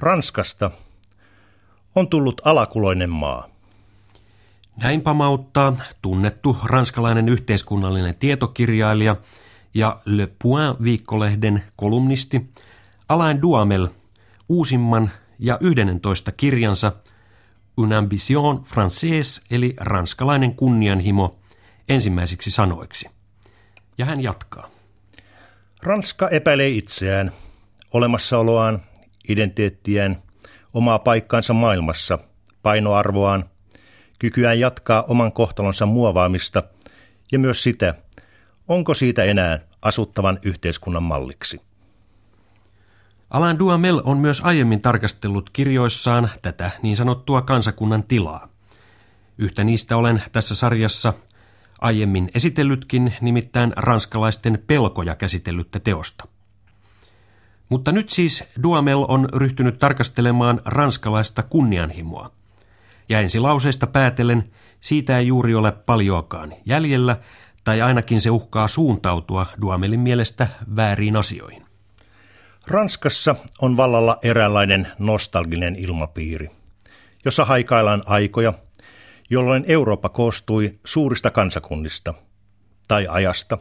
Ranskasta on tullut alakuloinen maa. Näin pamauttaa tunnettu ranskalainen yhteiskunnallinen tietokirjailija ja Le Point-viikkolehden kolumnisti Alain Duhamel uusimman ja 11. kirjansa Un ambition française eli ranskalainen kunnianhimo ensimmäisiksi sanoiksi. Ja hän jatkaa. Ranska epäilee itseään, olemassaoloaan, identiteettiään, omaa paikkaansa maailmassa, painoarvoaan, kykyään jatkaa oman kohtalonsa muovaamista ja myös sitä, onko siitä enää asuttavan yhteiskunnan malliksi. Alain Duhamel on myös aiemmin tarkastellut kirjoissaan tätä niin sanottua kansakunnan tilaa. Yhtä niistä olen tässä sarjassa aiemmin esitellytkin, nimittäin ranskalaisten pelkoja käsitellyttä teosta. Mutta nyt siis Duhamel on ryhtynyt tarkastelemaan ranskalaista kunnianhimoa. Ja ensilauseista päätellen siitä ei juuri ole paljoakaan jäljellä, tai ainakin se uhkaa suuntautua Duhamelin mielestä vääriin asioihin. Ranskassa on vallalla eräänlainen nostalginen ilmapiiri, jossa haikaillaan aikoja, jolloin Eurooppa koostui suurista kansakunnista, tai ajasta,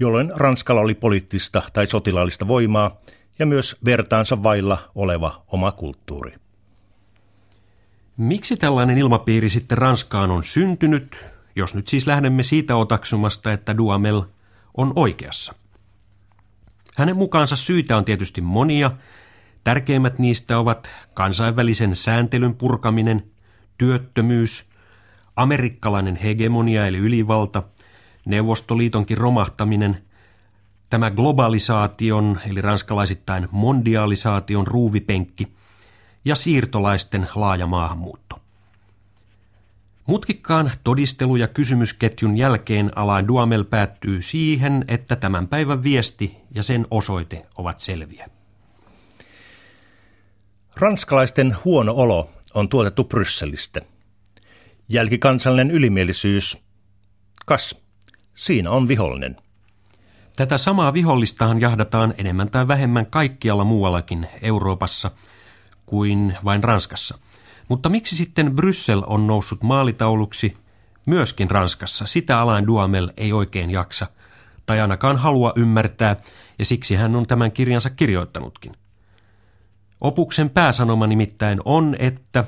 jolloin Ranskalla oli poliittista tai sotilaallista voimaa ja myös vertaansa vailla oleva oma kulttuuri. Miksi tällainen ilmapiiri sitten Ranskaan on syntynyt, jos nyt siis lähdemme siitä otaksumasta, että Duhamel on oikeassa? Hänen mukaansa syitä on tietysti monia. Tärkeimmät niistä ovat kansainvälisen sääntelyn purkaminen, työttömyys, amerikkalainen hegemonia eli ylivalta, Neuvostoliitonkin romahtaminen, tämä globalisaation eli ranskalaisittain mondialisaation ruuvipenkki ja siirtolaisten laaja maahanmuutto. Mutkikkaan todistelu- ja kysymysketjun jälkeen Alain Duhamel päättyy siihen, että tämän päivän viesti ja sen osoite ovat selviä. Ranskalaisten huono olo on tuotettu Brysselistä. Jälkikansallinen ylimielisyys, kas, siinä on vihollinen. Tätä samaa vihollistahan jahdataan enemmän tai vähemmän kaikkialla muuallakin Euroopassa kuin vain Ranskassa. Mutta miksi sitten Bryssel on noussut maalitauluksi myöskin Ranskassa? Sitä Alain Duhamel ei oikein jaksa tai ainakaan halua ymmärtää, ja siksi hän on tämän kirjansa kirjoittanutkin. Opuksen pääsanoma nimittäin on, että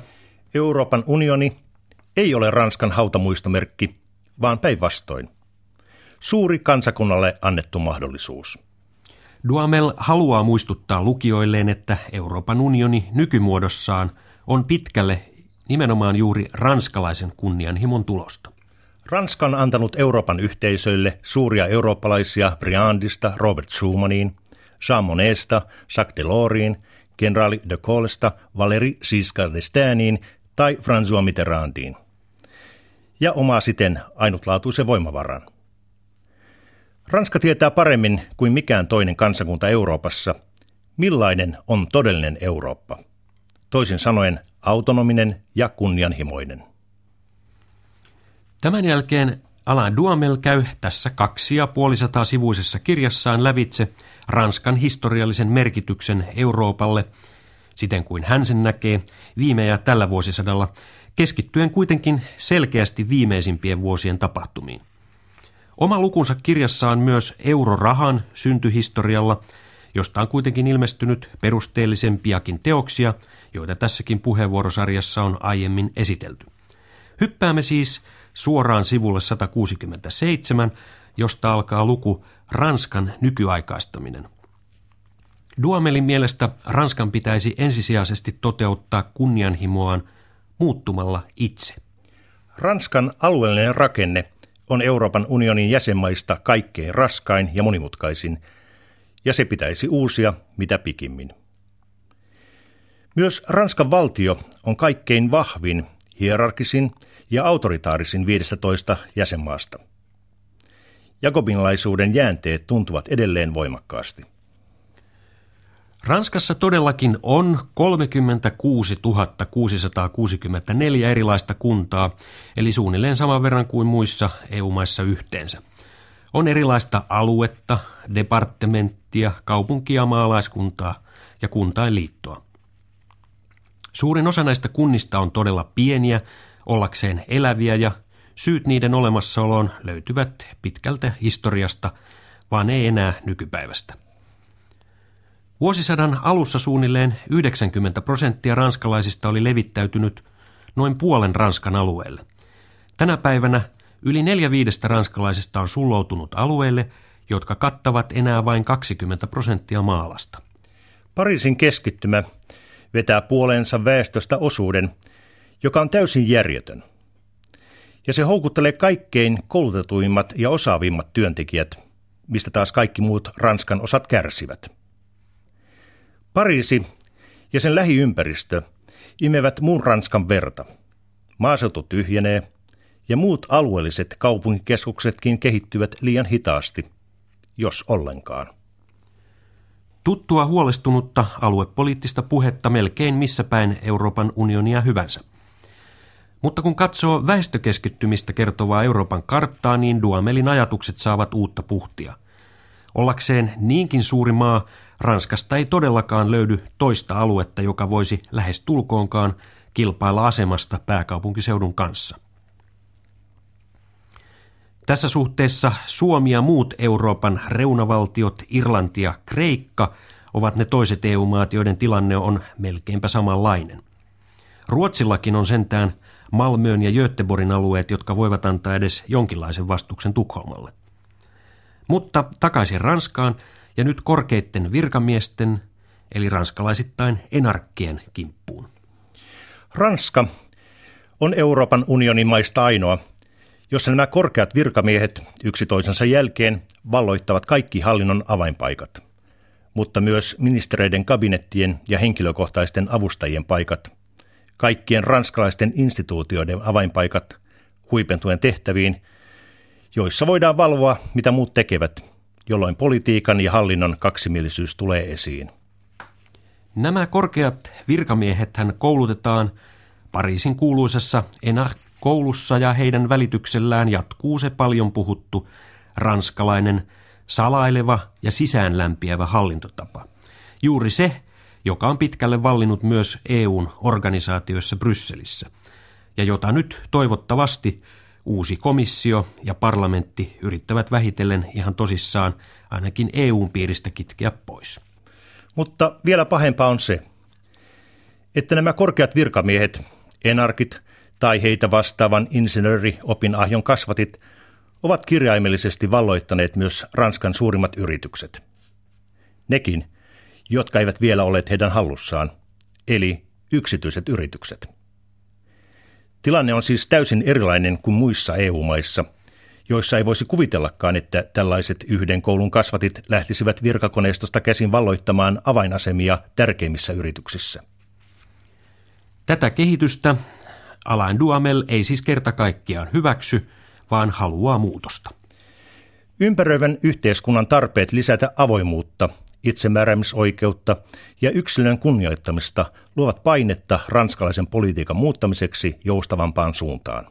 Euroopan unioni ei ole Ranskan hautamuistomerkki, vaan päinvastoin. Suuri kansakunnalle annettu mahdollisuus. Duhamel haluaa muistuttaa lukijoilleen, että Euroopan unioni nykymuodossaan on pitkälle nimenomaan juuri ranskalaisen kunnianhimon tulosta. Ranska on antanut Euroopan yhteisöille suuria eurooppalaisia Briandista Robert Schumaniin, Jean Monnetsta Jacques Delorsiin, kenraali de Gaulleista Valéry Giscard d'Estaingiin tai François Mitterrandiin. Ja omaa siten ainutlaatuisen voimavaran. Ranska tietää paremmin kuin mikään toinen kansakunta Euroopassa, millainen on todellinen Eurooppa. Toisin sanoen autonominen ja kunnianhimoinen. Tämän jälkeen Alain Duhamel käy tässä 250 sivuisessa kirjassaan lävitse Ranskan historiallisen merkityksen Euroopalle, siten kuin hän sen näkee viime ja tällä vuosisadalla, keskittyen kuitenkin selkeästi viimeisimpien vuosien tapahtumiin. Oma lukunsa kirjassaan myös eurorahan syntyhistorialla, josta on kuitenkin ilmestynyt perusteellisempiakin teoksia, joita tässäkin puheenvuorosarjassa on aiemmin esitelty. Hyppäämme siis suoraan sivulle 167, josta alkaa luku Ranskan nykyaikaistaminen. Duhamelin mielestä Ranskan pitäisi ensisijaisesti toteuttaa kunnianhimoaan muuttumalla itse. Ranskan alueellinen rakenne on Euroopan unionin jäsenmaista kaikkein raskain ja monimutkaisin, ja se pitäisi uusia mitä pikimmin. Myös Ranskan valtio on kaikkein vahvin, hierarkisin ja autoritaarisin 15 jäsenmaasta. Jakobinlaisuuden jäänteet tuntuvat edelleen voimakkaasti. Ranskassa todellakin on 36 664 erilaista kuntaa, eli suunnilleen saman verran kuin muissa EU-maissa yhteensä. On erilaista aluetta, departementtia, kaupunkia, maalaiskuntaa ja kuntain liittoa. Suurin osa näistä kunnista on todella pieniä, ollakseen eläviä, ja syyt niiden olemassaoloon löytyvät pitkältä historiasta, vaan ei enää nykypäivästä. Vuosisadan alussa suunnilleen 90% ranskalaisista oli levittäytynyt noin puolen Ranskan alueelle. Tänä päivänä yli 4/5 ranskalaisista on sulloutunut alueille, jotka kattavat enää vain 20% maa-alasta. Pariisin keskittymä vetää puoleensa väestöstä osuuden, joka on täysin järjetön. Ja se houkuttelee kaikkein koulutetuimmat ja osaavimmat työntekijät, mistä taas kaikki muut Ranskan osat kärsivät. Pariisi ja sen lähiympäristö imevät muun Ranskan verta. Maaseutu tyhjenee ja muut alueelliset kaupunkikeskuksetkin kehittyvät liian hitaasti, jos ollenkaan. Tuttua huolestunutta aluepoliittista puhetta melkein missä päin Euroopan unionia hyvänsä. Mutta kun katsoo väestökeskittymistä kertovaa Euroopan karttaa, niin Duhamelin ajatukset saavat uutta puhtia. Ollakseen niinkin suuri maa, Ranskasta ei todellakaan löydy toista aluetta, joka voisi lähes tulkoonkaan kilpailla asemasta pääkaupunkiseudun kanssa. Tässä suhteessa Suomi ja muut Euroopan reunavaltiot, Irlanti ja Kreikka ovat ne toiset EU-maat, joiden tilanne on melkeinpä samanlainen. Ruotsillakin on sentään Malmöön ja Göteborgin alueet, jotka voivat antaa edes jonkinlaisen vastuksen Tukholmalle. Mutta takaisin Ranskaan ja nyt korkeitten virkamiesten, eli ranskalaisittain enarkkien kimppuun. Ranska on Euroopan unionin maista ainoa, jossa nämä korkeat virkamiehet yksi toisensa jälkeen valloittavat kaikki hallinnon avainpaikat, mutta myös ministereiden kabinettien ja henkilökohtaisten avustajien paikat, kaikkien ranskalaisten instituutioiden avainpaikat huipentuen tehtäviin, joissa voidaan valvoa, mitä muut tekevät, jolloin politiikan ja hallinnon kaksimielisyys tulee esiin. Nämä korkeat virkamiehethän koulutetaan Pariisin kuuluisessa ENARC-koulussa ja heidän välityksellään jatkuu se paljon puhuttu ranskalainen, salaileva ja sisäänlämpiävä hallintotapa. Juuri se, joka on pitkälle vallinnut myös EU:n organisaatioissa Brysselissä ja jota nyt toivottavasti uusi komissio ja parlamentti yrittävät vähitellen ihan tosissaan ainakin EU:n piiristä kitkeä pois. Mutta vielä pahempaa on se, että nämä korkeat virkamiehet, enarkit tai heitä vastaavan insinööriopinahjon kasvatit ovat kirjaimellisesti valloittaneet myös Ranskan suurimmat yritykset. Nekin, jotka eivät vielä olleet heidän hallussaan, eli yksityiset yritykset. Tilanne on siis täysin erilainen kuin muissa EU-maissa, joissa ei voisi kuvitellakaan, että tällaiset yhden koulun kasvatit lähtisivät virkakoneistosta käsin valloittamaan avainasemia tärkeimmissä yrityksissä. Tätä kehitystä Alain Duhamel ei siis kerta kaikkiaan hyväksy, vaan haluaa muutosta. Ympäröivän yhteiskunnan tarpeet lisätä avoimuutta, itsemääräämisoikeutta ja yksilön kunnioittamista luovat painetta ranskalaisen politiikan muuttamiseksi joustavampaan suuntaan.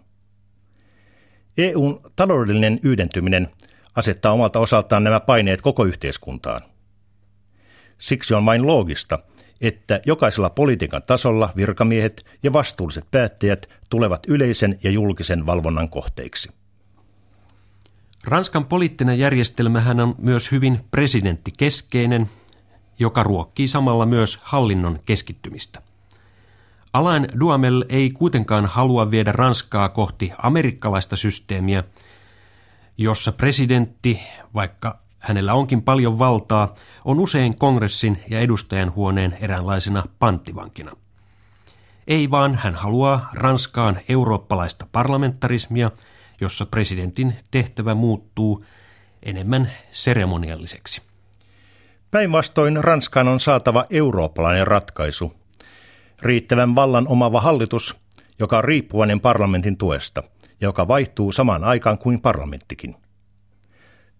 EU:n taloudellinen yhdentyminen asettaa omalta osaltaan nämä paineet koko yhteiskuntaan. Siksi on vain loogista, että jokaisella politiikan tasolla virkamiehet ja vastuulliset päättäjät tulevat yleisen ja julkisen valvonnan kohteiksi. Ranskan poliittinen järjestelmähän on myös hyvin presidenttikeskeinen, joka ruokkii samalla myös hallinnon keskittymistä. Alain Duhamel ei kuitenkaan halua viedä Ranskaa kohti amerikkalaista systeemiä, jossa presidentti, vaikka hänellä onkin paljon valtaa, on usein kongressin ja edustajanhuoneen eräänlaisena panttivankina. Ei vaan hän haluaa Ranskaan eurooppalaista parlamentarismia, jossa presidentin tehtävä muuttuu enemmän seremonialliseksi. Päinvastoin Ranskaan on saatava eurooppalainen ratkaisu. Riittävän vallan omaava hallitus, joka on riippuvainen parlamentin tuesta ja joka vaihtuu samaan aikaan kuin parlamenttikin.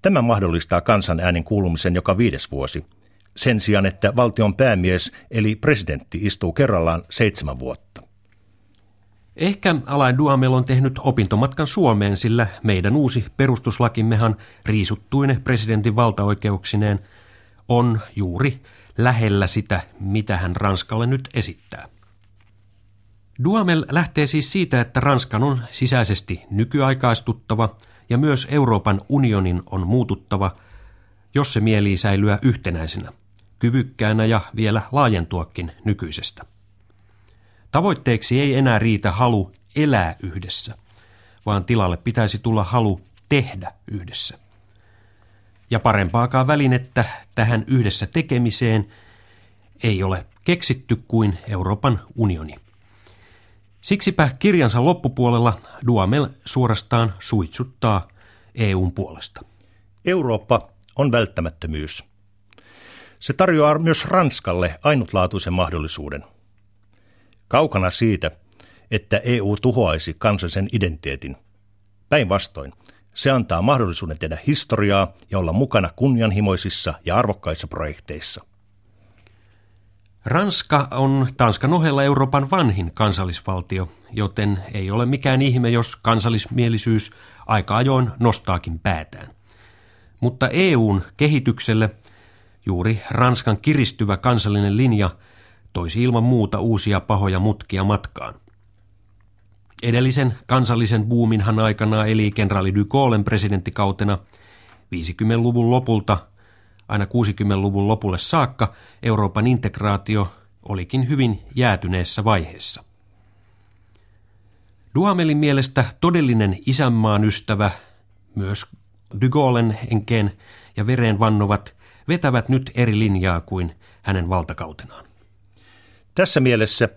Tämä mahdollistaa kansan äänen kuulumisen joka 5. vuosi, sen sijaan että valtion päämies eli presidentti istuu kerrallaan 7 vuotta. Ehkä Alain Duhamel on tehnyt opintomatkan Suomeen, sillä meidän uusi perustuslakimmehan riisuttuine presidentin valtaoikeuksineen on juuri lähellä sitä, mitä hän Ranskalle nyt esittää. Duhamel lähtee siis siitä, että Ranskan on sisäisesti nykyaikaistuttava ja myös Euroopan unionin on muututtava, jos se mielii säilyä yhtenäisenä, kyvykkäänä ja vielä laajentuakin nykyisestä. Tavoitteeksi ei enää riitä halu elää yhdessä, vaan tilalle pitäisi tulla halu tehdä yhdessä. Ja parempaakaan välinettä tähän yhdessä tekemiseen ei ole keksitty kuin Euroopan unioni. Siksipä kirjansa loppupuolella Duhamel suorastaan suitsuttaa EUn puolesta. Eurooppa on välttämättömyys. Se tarjoaa myös Ranskalle ainutlaatuisen mahdollisuuden. Kaukana siitä, että EU tuhoaisi kansallisen identiteetin. Päinvastoin, se antaa mahdollisuuden tehdä historiaa ja olla mukana kunnianhimoisissa ja arvokkaissa projekteissa. Ranska on Tanskan ohella Euroopan vanhin kansallisvaltio, joten ei ole mikään ihme, jos kansallismielisyys aika ajoin nostaakin päätään. Mutta EUn kehitykselle juuri Ranskan kiristyvä kansallinen linja toisi ilman muuta uusia pahoja mutkia matkaan. Edellisen kansallisen buuminhan aikana eli kenraali de Gaullen presidenttikautena 50-luvun lopulta aina 60-luvun lopulle saakka Euroopan integraatio olikin hyvin jäätyneessä vaiheessa. Duhamelin mielestä todellinen isänmaan ystävä, myös de Gaullen henkeen ja vereen vannovat, vetävät nyt eri linjaa kuin hänen valtakautenaan. Tässä mielessä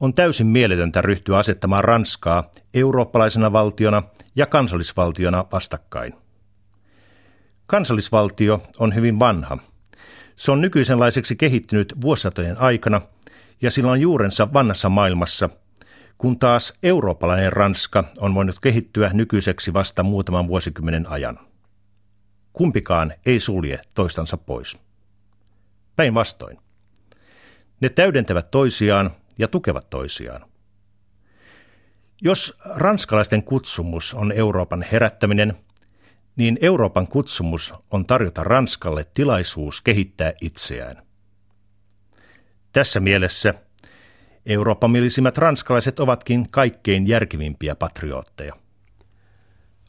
on täysin mieletöntä ryhtyä asettamaan Ranskaa eurooppalaisena valtiona ja kansallisvaltiona vastakkain. Kansallisvaltio on hyvin vanha. Se on nykyisenlaiseksi kehittynyt vuosisatojen aikana ja sillä on juurensa vanhassa maailmassa, kun taas eurooppalainen Ranska on voinut kehittyä nykyiseksi vasta muutaman vuosikymmenen ajan. Kumpikaan ei sulje toistansa pois. Päinvastoin. Ne täydentävät toisiaan ja tukevat toisiaan. Jos ranskalaisten kutsumus on Euroopan herättäminen, niin Euroopan kutsumus on tarjota Ranskalle tilaisuus kehittää itseään. Tässä mielessä Euroopan mielisimmät ranskalaiset ovatkin kaikkein järkevimpiä patriootteja.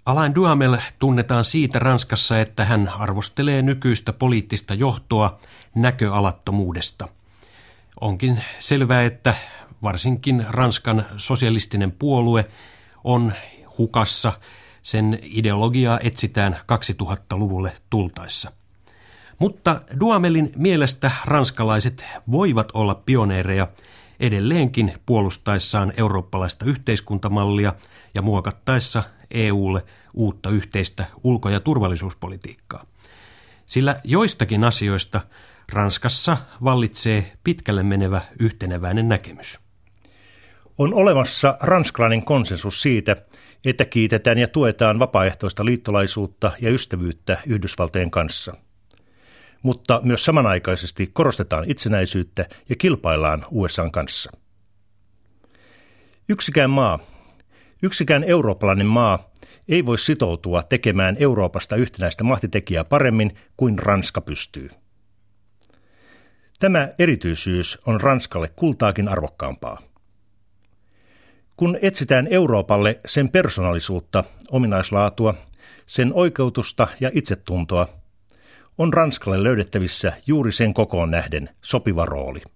Alain Duhamel tunnetaan siitä Ranskassa, että hän arvostelee nykyistä poliittista johtoa näköalattomuudesta. Onkin selvää, että varsinkin Ranskan sosialistinen puolue on hukassa. Sen ideologiaa etsitään 2000-luvulle tultaessa. Mutta Duhamelin mielestä ranskalaiset voivat olla pioneereja edelleenkin puolustaessaan eurooppalaista yhteiskuntamallia ja muokattaessa EUlle uutta yhteistä ulko- ja turvallisuuspolitiikkaa. Sillä joistakin asioista Ranskassa vallitsee pitkälle menevä yhteneväinen näkemys. On olemassa ranskalainen konsensus siitä, että kiitetään ja tuetaan vapaaehtoista liittolaisuutta ja ystävyyttä Yhdysvaltojen kanssa. Mutta myös samanaikaisesti korostetaan itsenäisyyttä ja kilpaillaan USA:n kanssa. Yksikään eurooppalainen maa ei voi sitoutua tekemään Euroopasta yhtenäistä mahtitekijää paremmin kuin Ranska pystyy. Tämä erityisyys on Ranskalle kultaakin arvokkaampaa. Kun etsitään Euroopalle sen persoonallisuutta, ominaislaatua, sen oikeutusta ja itsetuntoa, on Ranskalle löydettävissä juuri sen kokoon nähden sopiva rooli.